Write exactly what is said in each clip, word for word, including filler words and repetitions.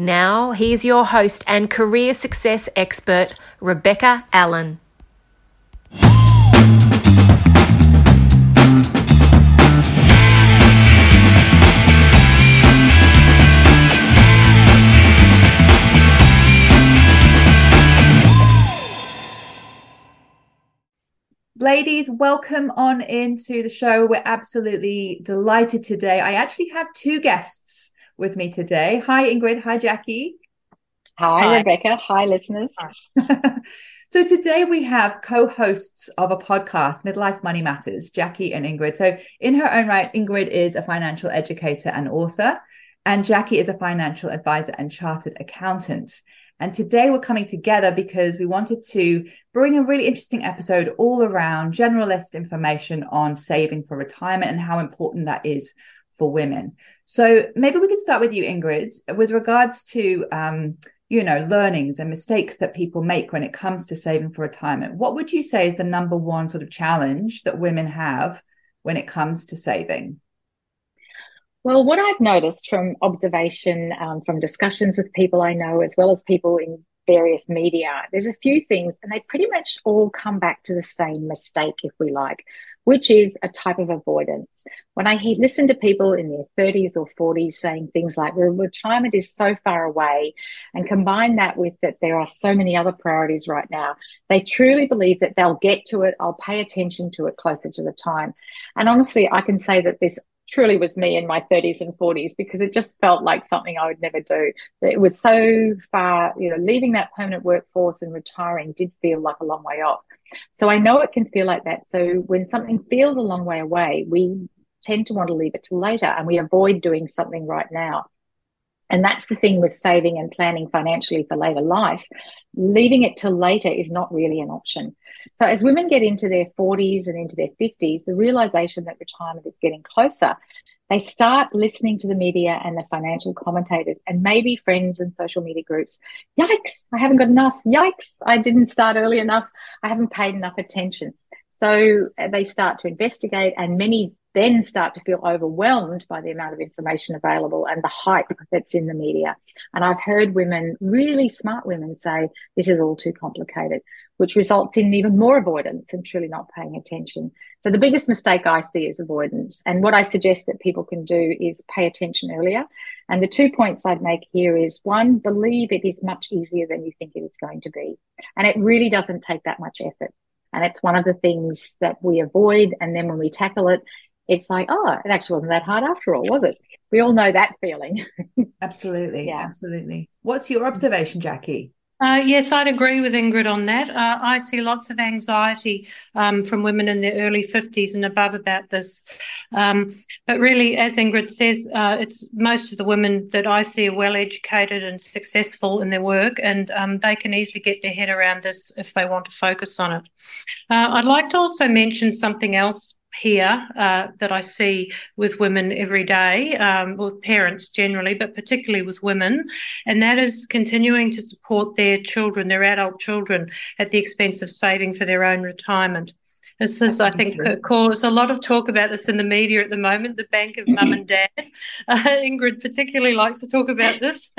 Now, here's your host and career success expert, Rebecca Allen. Ladies, welcome on into the show. We're absolutely delighted today. I actually have two guests with me today. Hi, Ingrid. Hi, Jackie. Hi, Hi. Rebecca. Hi, listeners. Hi. So today we have co-hosts of a podcast, Midlife Money Matters, Jackie and Ingrid. So in her own right, Ingrid is a financial educator and author, and Jackie is a financial advisor and chartered accountant. And today we're coming together because we wanted to bring a really interesting episode all around generalist information on saving for retirement and how important that is for women. So maybe we could start with you, Ingrid, with regards to, um, you know, learnings and mistakes that people make when it comes to saving for retirement. What would you say is the number one sort of challenge that women have when it comes to saving? Well, what I've noticed from observation, um, from discussions with people I know, as well as people in various media, there's a few things, and they pretty much all come back to the same mistake, if we like, which is a type of avoidance. When I hear, listen to people in their thirties or forties saying things like, well, retirement is so far away, and combine that with that there are so many other priorities right now, they truly believe that they'll get to it, I'll pay attention to it closer to the time. And honestly, I can say that this truly was me in my thirties and forties, because it just felt like something I would never do. It was so far, you know, leaving that permanent workforce and retiring did feel like a long way off. So I know it can feel like that. So when something feels a long way away, we tend to want to leave it till later, and we avoid doing something right now. And that's the thing with saving and planning financially for later life. Leaving it till later is not really an option. So as women get into their forties and into their fifties, the realization that retirement is getting closer, they start listening to the media and the financial commentators and maybe friends and social media groups. Yikes, I haven't got enough. Yikes, I didn't start early enough. I haven't paid enough attention. So they start to investigate, and many then start to feel overwhelmed by the amount of information available and the hype that's in the media. And I've heard women, really smart women, say this is all too complicated, which results in even more avoidance and truly not paying attention. So the biggest mistake I see is avoidance. And what I suggest that people can do is pay attention earlier. And the two points I'd make here is, one, believe it is much easier than you think it is going to be. And it really doesn't take that much effort. And it's one of the things that we avoid. And then when we tackle it, it's like, oh, it actually wasn't that hard after all, was it? We all know that feeling. Absolutely, yeah. absolutely. What's your observation, Jackie? Uh, yes, I'd agree with Ingrid on that. Uh, I see lots of anxiety um, from women in their early fifties and above about this. Um, but really, as Ingrid says, uh, it's most of the women that I see are well-educated and successful in their work, and um, they can easily get their head around this if they want to focus on it. Uh, I'd like to also mention something else here uh, that I see with women every day, um, with parents generally, but particularly with women, and that is continuing to support their children, their adult children, at the expense of saving for their own retirement. This is, I think, cause a lot of talk about this in the media at the moment, the bank of mum and dad. Uh, Ingrid particularly likes to talk about this.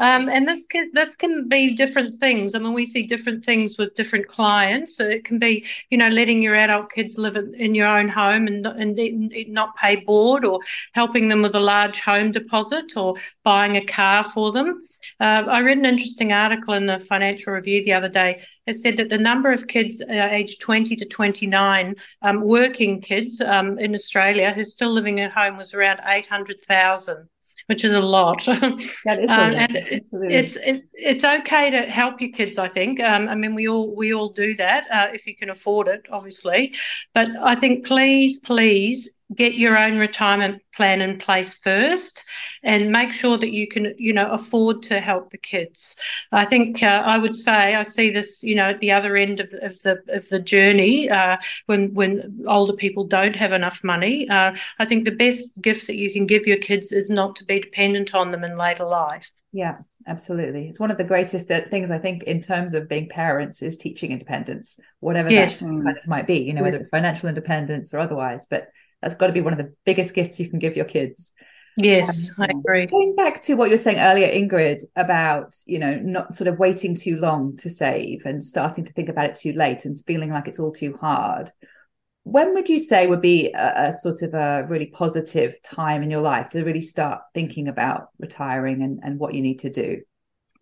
um, and this can, this can be different things. I mean, we see different things with different clients. So it can be, you know, letting your adult kids live in, in your own home and, and not pay board, or helping them with a large home deposit, or buying a car for them. Uh, I read an interesting article in the Financial Review the other day. It said that the number of kids uh, aged twenty to twenty-nine um, working kids um, in Australia who's still living at home was around eight hundred thousand, which is a lot. That is a lot. Um, and it, it's it, it's okay to help your kids, I think. Um, I mean, we all we all do that uh, if you can afford it, obviously. But I think please, please get your own retirement plan in place first and make sure that you can, you know, afford to help the kids. I think uh, I would say I see this, you know, at the other end of, of the of the journey uh, when, when older people don't have enough money. Uh, I think the best gift that you can give your kids is not to be dependent on them in later life. Yeah, absolutely. It's one of the greatest things, I think, in terms of being parents is teaching independence, whatever yes. that kind of might be, you know, whether it's financial independence or otherwise, but that's got to be one of the biggest gifts you can give your kids. Yes, um, I agree. Going back to what you were saying earlier, Ingrid, about, you know, not sort of waiting too long to save and starting to think about it too late and feeling like it's all too hard. When would you say would be a, a sort of a really positive time in your life to really start thinking about retiring and, and what you need to do?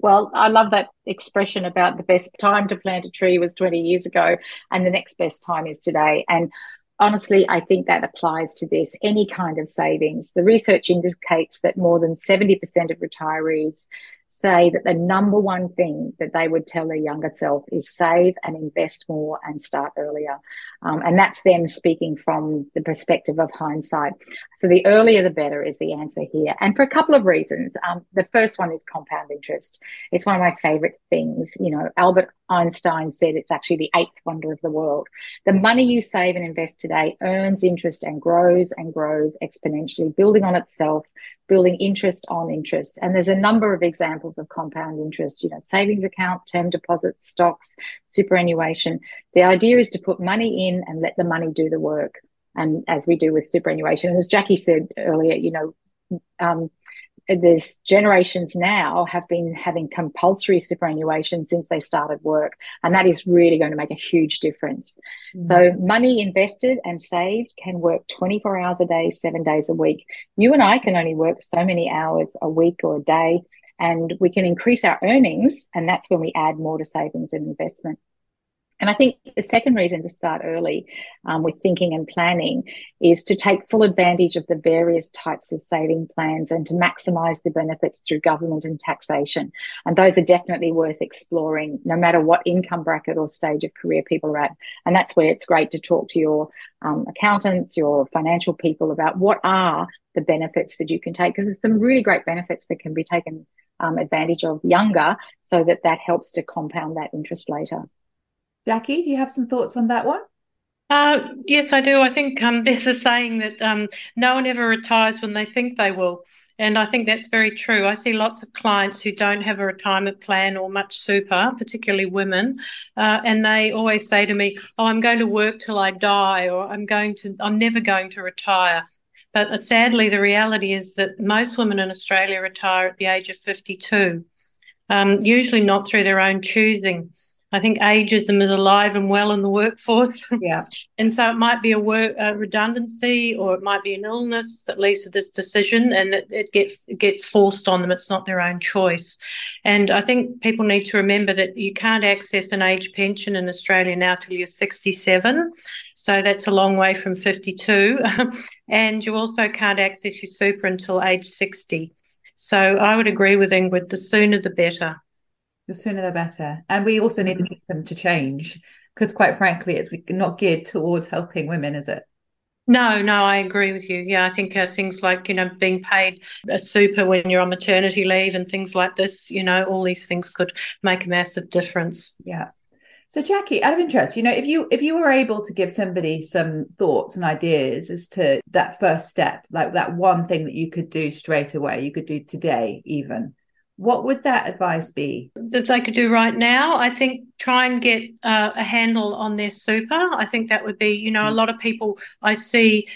Well, I love that expression about the best time to plant a tree was twenty years ago and the next best time is today. And honestly, I think that applies to this, any kind of savings. The research indicates that more than seventy percent of retirees say that the number one thing that they would tell their younger self is save and invest more and start earlier. Um, and that's them speaking from the perspective of hindsight. So the earlier the better is the answer here. And for a couple of reasons. Um, the first one is compound interest. It's one of my favourite things. You know, Albert Einstein said it's actually the eighth wonder of the world. The money you save and invest today earns interest and grows and grows exponentially, building on itself, building interest on interest. And there's a number of examples of compound interest, you know, savings account, term deposits, stocks, superannuation. The idea is to put money in and let the money do the work. And as we do with superannuation, and as Jackie said earlier, you know, um, there's generations now have been having compulsory superannuation since they started work, and that is really going to make a huge difference. Mm-hmm. So money invested and saved can work twenty-four hours a day, seven days a week. You and I can only work so many hours a week or a day, and we can increase our earnings, and that's when we add more to savings and investment. And I think the second reason to start early um, with thinking and planning is to take full advantage of the various types of saving plans and to maximise the benefits through government and taxation. And those are definitely worth exploring, no matter what income bracket or stage of career people are at. And that's where it's great to talk to your um, accountants, your financial people about what are the benefits that you can take, because there's some really great benefits that can be taken um, advantage of younger, so that that helps to compound that interest later. Jackie, do you have some thoughts on that one? Uh, yes, I do. I think um, there's a saying that um, no one ever retires when they think they will. And I think that's very true. I see lots of clients who don't have a retirement plan or much super, particularly women, uh, and they always say to me, oh, I'm going to work till I die, or I'm going to, I'm never going to retire. But sadly, the reality is that most women in Australia retire at the age of fifty-two, um, usually not through their own choosing. I think ageism is alive and well in the workforce. Yeah. And so it might be a, work, a redundancy, or it might be an illness that leads to this decision, and that it gets it gets forced on them. It's not their own choice. And I think people need to remember that you can't access an age pension in Australia now till you're sixty-seven. So that's a long way from fifty-two. And you also can't access your super until age sixty. So I would agree with Ingrid, the sooner the better. The sooner the better. And we also need the system to change, because quite frankly, it's not geared towards helping women, is it? No, no, I agree with you. Yeah, I think uh, things like, you know, being paid a super when you're on maternity leave and things like this, you know, all these things could make a massive difference. Yeah. So Jackie, out of interest, you know, if you if you were able to give somebody some thoughts and ideas as to that first step, like that one thing that you could do straight away, you could do today even, what would that advice be? That they could do right now, I think try and get uh, a handle on their super. I think that would be, you know, a lot of people I see,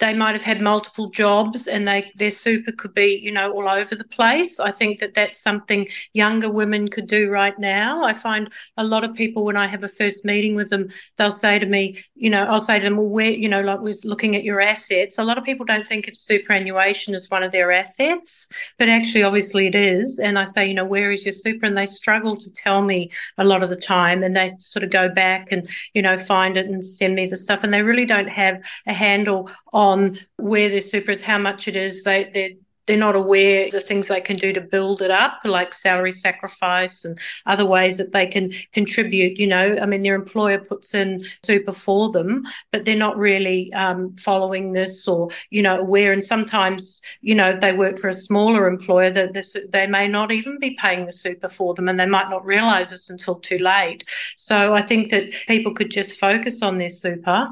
they might have had multiple jobs and they their super could be, you know, all over the place. I think that that's something younger women could do right now. I find a lot of people, when I have a first meeting with them, they'll say to me, you know, I'll say to them, well, where, you know, like we're looking at your assets. A lot of people don't think of superannuation as one of their assets, but actually obviously it is. And I say, you know, where is your super? And they struggle to tell me a lot of the time, and they sort of go back and, you know, find it and send me the stuff, and they really don't have a handle on on where their super is, how much it is. They, they're they're not aware of the things they can do to build it up, like salary sacrifice and other ways that they can contribute. You know, I mean, their employer puts in super for them, but they're not really um, following this or, you know, aware. And sometimes, you know, if they work for a smaller employer, that they, they may not even be paying the super for them, and they might not realise this until too late. So I think that people could just focus on their super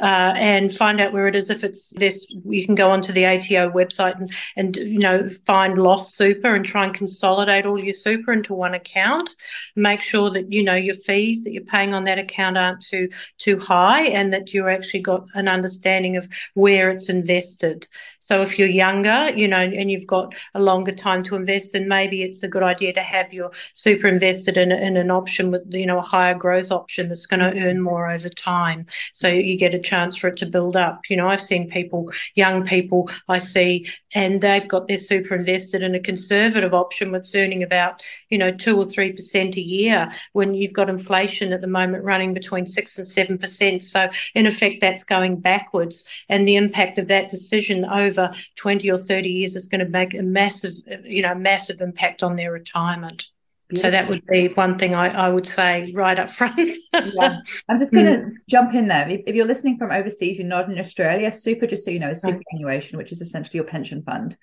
Uh, and find out where it is. If it's this, you can go onto the A T O website and, and, you know, find lost super and try and consolidate all your super into one account. Make sure that, you know, your fees that you're paying on that account aren't too too high, and that you've actually got an understanding of where it's invested. So if you're younger, you know, and you've got a longer time to invest, then maybe it's a good idea to have your super invested in, in an option with, you know, a higher growth option that's going to earn more over time. So you get a chance for it to build up. You know, I've seen people, young people I see, and they've got their super invested in a conservative option that's earning about, you know, two or three percent a year, when you've got inflation at the moment running between six and seven percent. So in effect, that's going backwards. And the impact of that decision over twenty or thirty years is going to make a massive, you know, massive impact on their retirement. Beautiful. So that would be one thing I, I would say right up front. Yeah. I'm just going to mm. jump in there. If, if you're listening from overseas, you're not in Australia, super, just so you know, is superannuation, which is essentially your pension fund.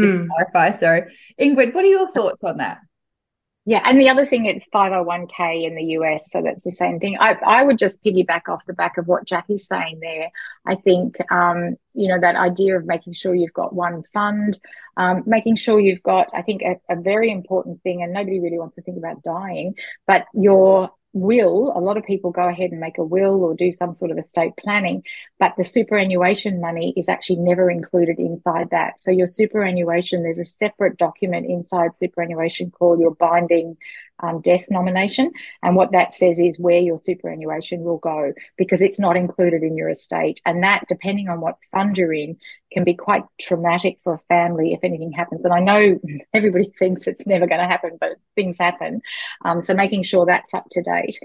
Just mm. to clarify, sorry. Ingrid, what are your thoughts on that? Yeah, and the other thing, it's five oh one k in the U S, so that's the same thing. I, I would just piggyback off the back of what Jackie's saying there. I think, um, you know, that idea of making sure you've got one fund, um, making sure you've got, I think, a, a very important thing, and nobody really wants to think about dying, but your will, a lot of people go ahead and make a will or do some sort of estate planning, but the superannuation money is actually never included inside that. So your superannuation, there's a separate document inside superannuation called your binding um, death nomination, and what that says is where your superannuation will go, because it's not included in your estate. And that, depending on what fund you're in, can be quite traumatic for a family if anything happens. And I know everybody thinks it's never going to happen, but things happen. Um, so making sure that's up to date.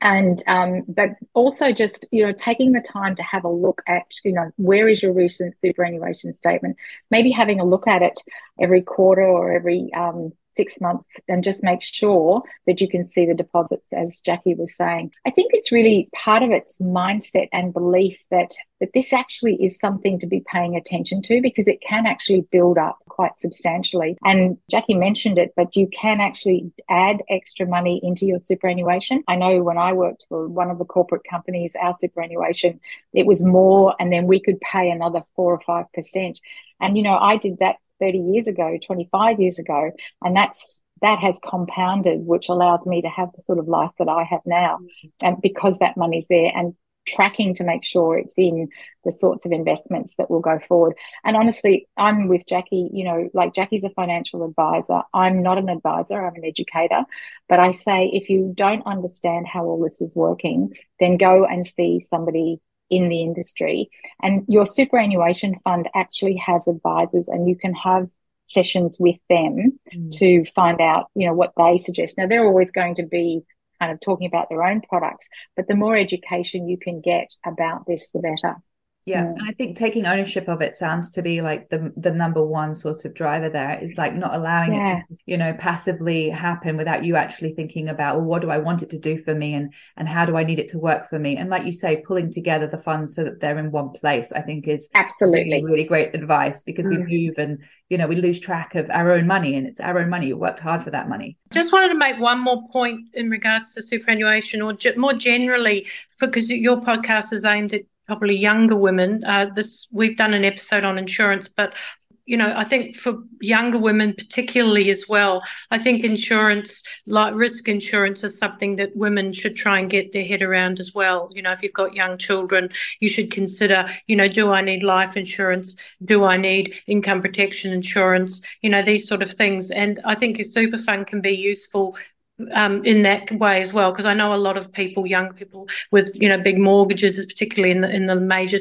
And um, but also just, you know, taking the time to have a look at, you know, where is your recent superannuation statement, maybe having a look at it every quarter or every um, six months and just make sure that you can see the deposits, as Jackie was saying. I think it's really part of its mindset and belief that, that this actually is something to be paying attention to, because it can actually build up quite substantially. And Jackie mentioned it, but you can actually add extra money into your superannuation. I know when I worked for one of the corporate companies, our superannuation, it was more, and then we could pay another four or five percent. And, you know, I did that thirty years ago, twenty-five years ago, and that's that has compounded, which allows me to have the sort of life that I have now, and because that money's there, and tracking to make sure it's in the sorts of investments that will go forward. And honestly, I'm with Jackie, you know, like Jackie's a financial advisor. I'm not an advisor, I'm an educator. But I say, if you don't understand how all this is working, then go and see somebody in the industry. And your superannuation fund actually has advisors, and you can have sessions with them mm. to find out, you know, what they suggest. Now, they're always going to be kind of talking about their own products, but the more education you can get about this, the better. Yeah, mm. and I think taking ownership of it sounds to be like the the number one sort of driver there, is like not allowing yeah. it to, you know, passively happen without you actually thinking about, well, what do I want it to do for me, and and how do I need it to work for me? And like you say, pulling together the funds so that they're in one place, I think is absolutely really, really great advice, because mm. we move and, you know, we lose track of our own money, and it's our own money. You worked hard for that money. Just wanted to make one more point in regards to superannuation, or ge- more generally, because your podcast is aimed at probably younger women. Uh, this we've done an episode on insurance, but, you know, I think for younger women particularly as well, I think insurance, like risk insurance, is something that women should try and get their head around as well. You know, if you've got young children, you should consider, you know, do I need life insurance? Do I need income protection insurance? You know, these sort of things. And I think your super fund can be useful Um, in that way as well, because I know a lot of people, young people with, you know, big mortgages, particularly in the in the major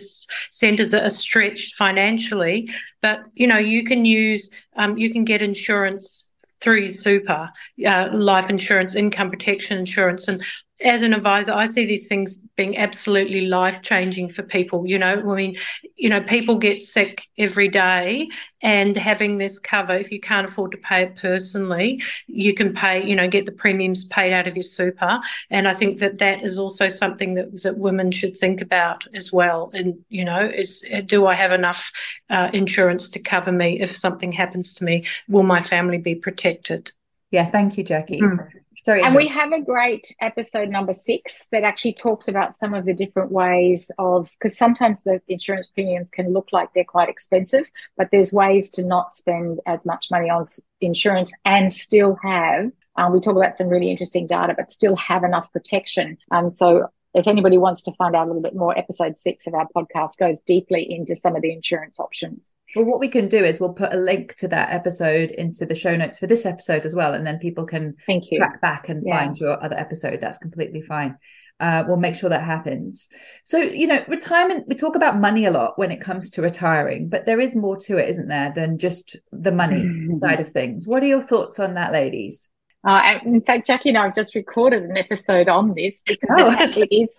centres, are stretched financially. But, you know, you can use, um, you can get insurance through super, uh, life insurance, income protection insurance, and as an advisor, I see these things being absolutely life-changing for people. You know, I mean, you know, people get sick every day, and having this cover, if you can't afford to pay it personally, you can pay, you know, get the premiums paid out of your super. And I think that that is also something that, that women should think about as well. And, you know, is do I have enough uh, insurance to cover me if something happens to me? Will my family be protected? Yeah, thank you, Jackie. Mm. Sorry, and we have a great episode number six that actually talks about some of the different ways of, because sometimes the insurance premiums can look like they're quite expensive, but there's ways to not spend as much money on insurance and still have, um, we talk about some really interesting data, but still have enough protection. Um, so if anybody wants to find out a little bit more, episode six of our podcast goes deeply into some of the insurance options. Well, what we can do is we'll put a link to that episode into the show notes for this episode as well, and then people can Thank you. track back and yeah. find your other episode. That's completely fine. Uh, we'll make sure that happens. So, you know, retirement, we talk about money a lot when it comes to retiring, but there is more to it, isn't there, than just the money mm-hmm. side of things. What are your thoughts on that, ladies? Uh, and in fact, Jackie and I have just recorded an episode on this because oh. it, it is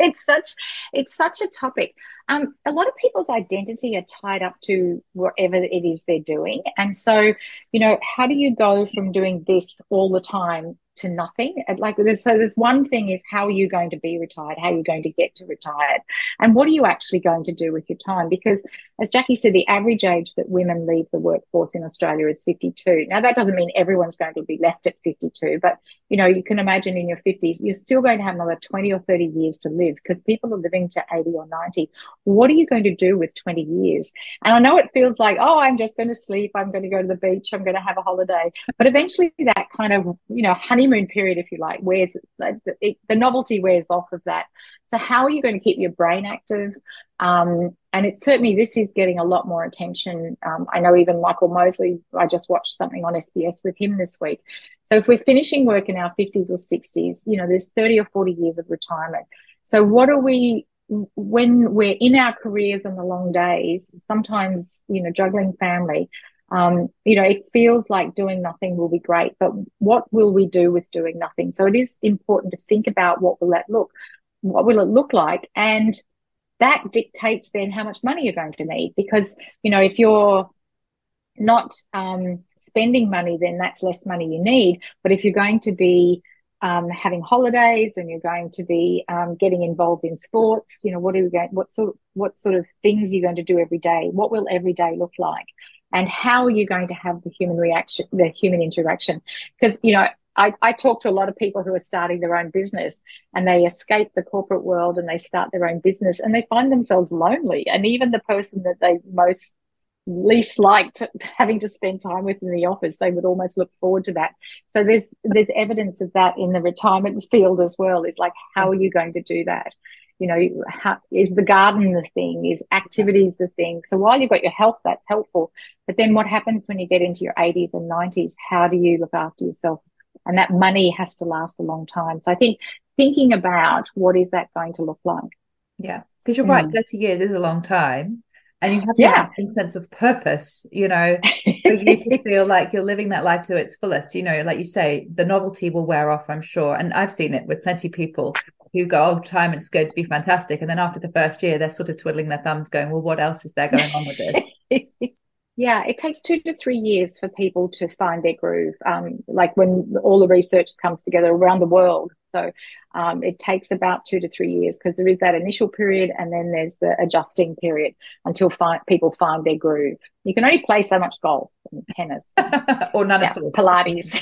it's such it's such a topic. Um, a lot of people's identity are tied up to whatever it is they're doing, and so you know, how do you go from doing this all the time to nothing? Like, there's, so there's one thing is how are you going to be retired? How are you going to get to retired? And what are you actually going to do with your time? Because as Jackie said, the average age that women leave the workforce in Australia is fifty-two. Now, that doesn't mean everyone's going to be left at fifty-two, but, you know, you can imagine in your fifties, you're still going to have another twenty or thirty years to live because people are living to eighty or ninety. What are you going to do with twenty years? And I know it feels like, oh, I'm just going to sleep, I'm going to go to the beach, I'm going to have a holiday. But eventually that kind of, you know, honeymoon period, if you like, wears, like, it, the novelty wears off of that. So how are you going to keep your brain active? Um, and it's certainly, this is getting a lot more attention. Um, I know even Michael Mosley, I just watched something on S B S with him this week. So if we're finishing work in our fifties or sixties, you know, there's thirty or forty years of retirement. So what are we, when we're in our careers and the long days, sometimes, you know, juggling family, um, you know, it feels like doing nothing will be great, but what will we do with doing nothing? So it is important to think about what will that look, what will it look like? And that dictates then how much money you're going to need, because, you know, if you're not um, spending money, then that's less money you need. But if you're going to be Um, having holidays and you're going to be um, getting involved in sports, you know, what are we going, what sort of, what sort of things are you going to do every day? What will every day look like? And how are you going to have the human reaction, the human interaction? Because, you know, I, I talk to a lot of people who are starting their own business and they escape the corporate world and they start their own business and they find themselves lonely. And even the person that they most least liked having to spend time with in the office, they would almost look forward to that. So there's there's evidence of that in the retirement field as well. It's like, how are you going to do that? You know, how, is the garden the thing? Is activities the thing? So while you've got your health, that's helpful. But then what happens when you get into your eighties and nineties? How do you look after yourself? And that money has to last a long time. So I think thinking about what is that going to look like? Yeah, because you're right, mm. thirty years is a long time. And you have yeah. that sense of purpose, you know, for you to feel like you're living that life to its fullest. You know, like you say, the novelty will wear off, I'm sure. And I've seen it with plenty of people who go, oh, time, it's going to be fantastic. And then after the first year, they're sort of twiddling their thumbs going, well, what else is there going on with this? Yeah, it takes two to three years for people to find their groove, um, like when all the research comes together around the world. So um, it takes about two to three years because there is that initial period and then there's the adjusting period until fi- people find their groove. You can only play so much golf and tennis. or none yeah, at all. Pilates.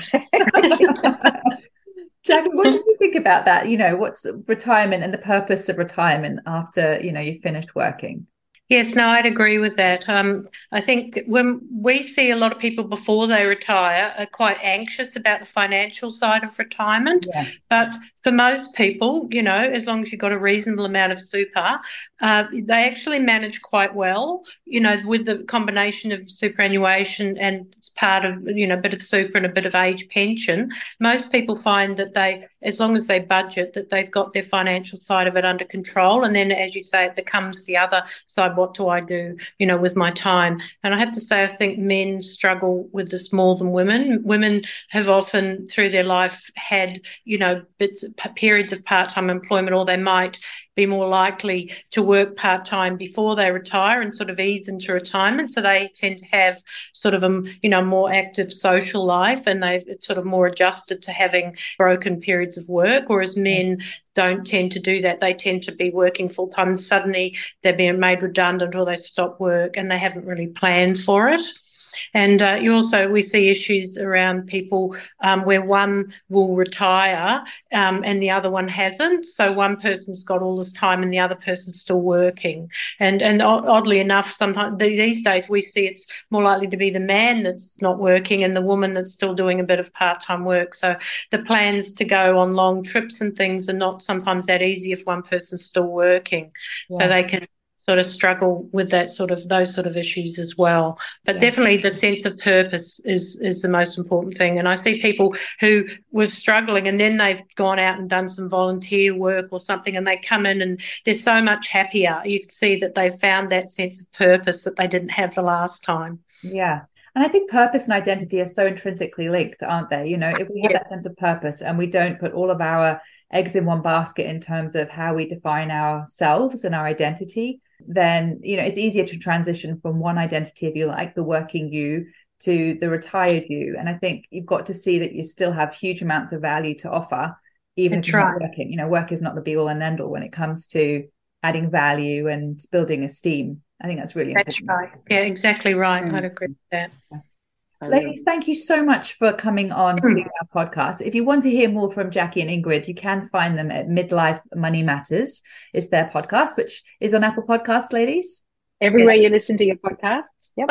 Jackie, what do you think about that? You know, what's retirement and the purpose of retirement after, you know, you've finished working? Yes, no, I'd agree with that. Um, I think when we see a lot of people before they retire are quite anxious about the financial side of retirement. Yes. But for most people, you know, as long as you've got a reasonable amount of super, uh, they actually manage quite well, you know, with the combination of superannuation and part of, you know, a bit of super and a bit of age pension. Most people find that they, as long as they budget, that they've got their financial side of it under control. And then, as you say, it becomes the other side, what do I do, you know, with my time? And I have to say, I think men struggle with this more than women. Women have often through their life had, you know, bits, periods of part-time employment, or they might be more likely to work part-time before they retire and sort of ease into retirement. So they tend to have sort of a, you know, more active social life, and they've it's sort of more adjusted to having broken periods of work, whereas men don't tend to do that. They tend to be working full-time and suddenly they're being made redundant or they stop work and they haven't really planned for it. And uh, you also, we see issues around people um, where one will retire um, and the other one hasn't. So one person's got all this time and the other person's still working. And and oddly enough, sometimes these days we see it's more likely to be the man that's not working and the woman that's still doing a bit of part-time work. So the plans to go on long trips and things are not sometimes that easy if one person's still working. Yeah. So they can sort of struggle with that sort of those sort of issues as well. But yeah. Definitely the sense of purpose is is the most important thing. And I see people who were struggling and then they've gone out and done some volunteer work or something, and they come in and they're so much happier. You can see that they found that sense of purpose that they didn't have the last time. Yeah. And I think purpose and identity are so intrinsically linked, aren't they? You know, if we have yeah. that sense of purpose and we don't put all of our eggs in one basket in terms of how we define ourselves and our identity, then, you know, it's easier to transition from one identity, if you like, the working you to the retired you. And I think you've got to see that you still have huge amounts of value to offer, even That's if you're right. not working. You know, work is not the be all and end all when it comes to adding value and building esteem. I think that's really that's important. Right. Yeah, exactly right. Mm. I'd agree with that. Ladies, thank you so much for coming on to our podcast. If you want to hear more from Jackie and Ingrid, you can find them at Midlife Money Matters. It's their podcast, which is on Apple Podcasts, ladies. Everywhere yes. you listen to your podcasts. Yep.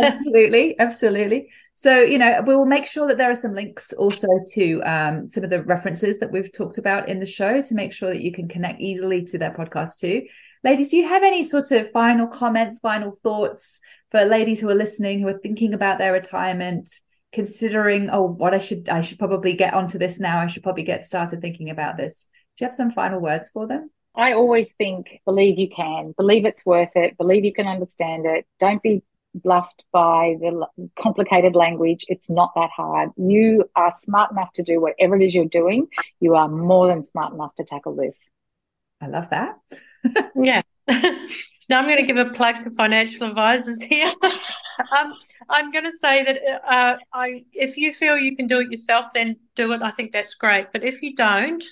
Absolutely. Absolutely. So, you know, we will make sure that there are some links also to um, some of the references that we've talked about in the show to make sure that you can connect easily to their podcast too. Ladies, do you have any sort of final comments, final thoughts for ladies who are listening, who are thinking about their retirement, considering, oh, what I should, I should probably get onto this now. I should probably get started thinking about this. Do you have some final words for them? I always think, believe you can, believe it's worth it, believe you can understand it. Don't be bluffed by the complicated language. It's not that hard. You are smart enough to do whatever it is you're doing. You are more than smart enough to tackle this. I love that. Yeah. Now I'm going to give a plug to financial advisors here. um, I'm going to say that uh, I, if you feel you can do it yourself, then do it. I think that's great. But if you don't,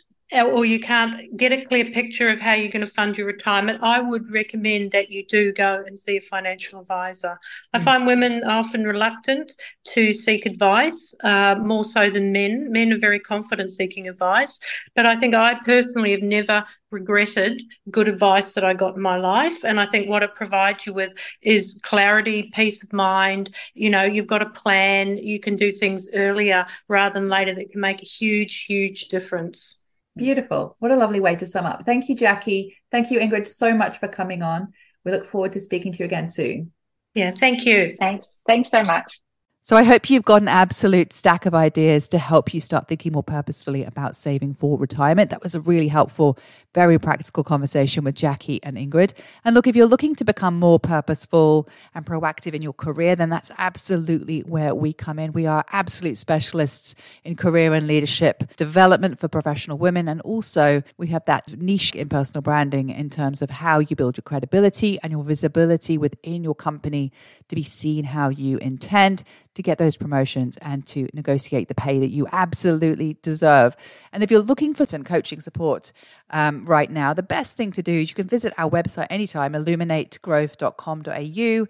or you can't get a clear picture of how you're going to fund your retirement, I would recommend that you do go and see a financial advisor. I find women are often reluctant to seek advice, uh, more so than men. Men are very confident seeking advice. But I think I personally have never regretted good advice that I got in my life. And I think what it provides you with is clarity, peace of mind. You know, you've got a plan. You can do things earlier rather than later that can make a huge, huge difference. Beautiful. What a lovely way to sum up. Thank you, Jackie. Thank you, Ingrid, so much for coming on. We look forward to speaking to you again soon. Yeah, thank you. Thanks. Thanks so much. So I hope you've got an absolute stack of ideas to help you start thinking more purposefully about saving for retirement. That was a really helpful, very practical conversation with Jackie and Ingrid. And look, if you're looking to become more purposeful and proactive in your career, then that's absolutely where we come in. We are absolute specialists in career and leadership development for professional women. And also we have that niche in personal branding in terms of how you build your credibility and your visibility within your company to be seen how you intend, to get those promotions and to negotiate the pay that you absolutely deserve. And if you're looking for some coaching support um, right now, the best thing to do is you can visit our website anytime, illuminate growth dot com dot a u,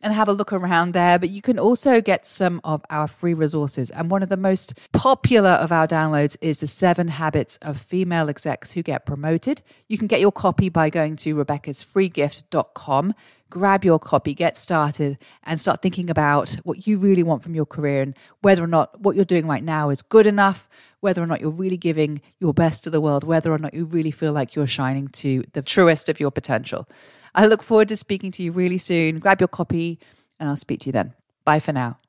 and have a look around there. But you can also get some of our free resources. And one of the most popular of our downloads is the seven habits of female execs who get promoted. You can get your copy by going to rebeccas free gift dot com. Grab your copy, get started, and start thinking about what you really want from your career and whether or not what you're doing right now is good enough, whether or not you're really giving your best to the world, whether or not you really feel like you're shining to the truest of your potential. I look forward to speaking to you really soon. Grab your copy, and I'll speak to you then. Bye for now.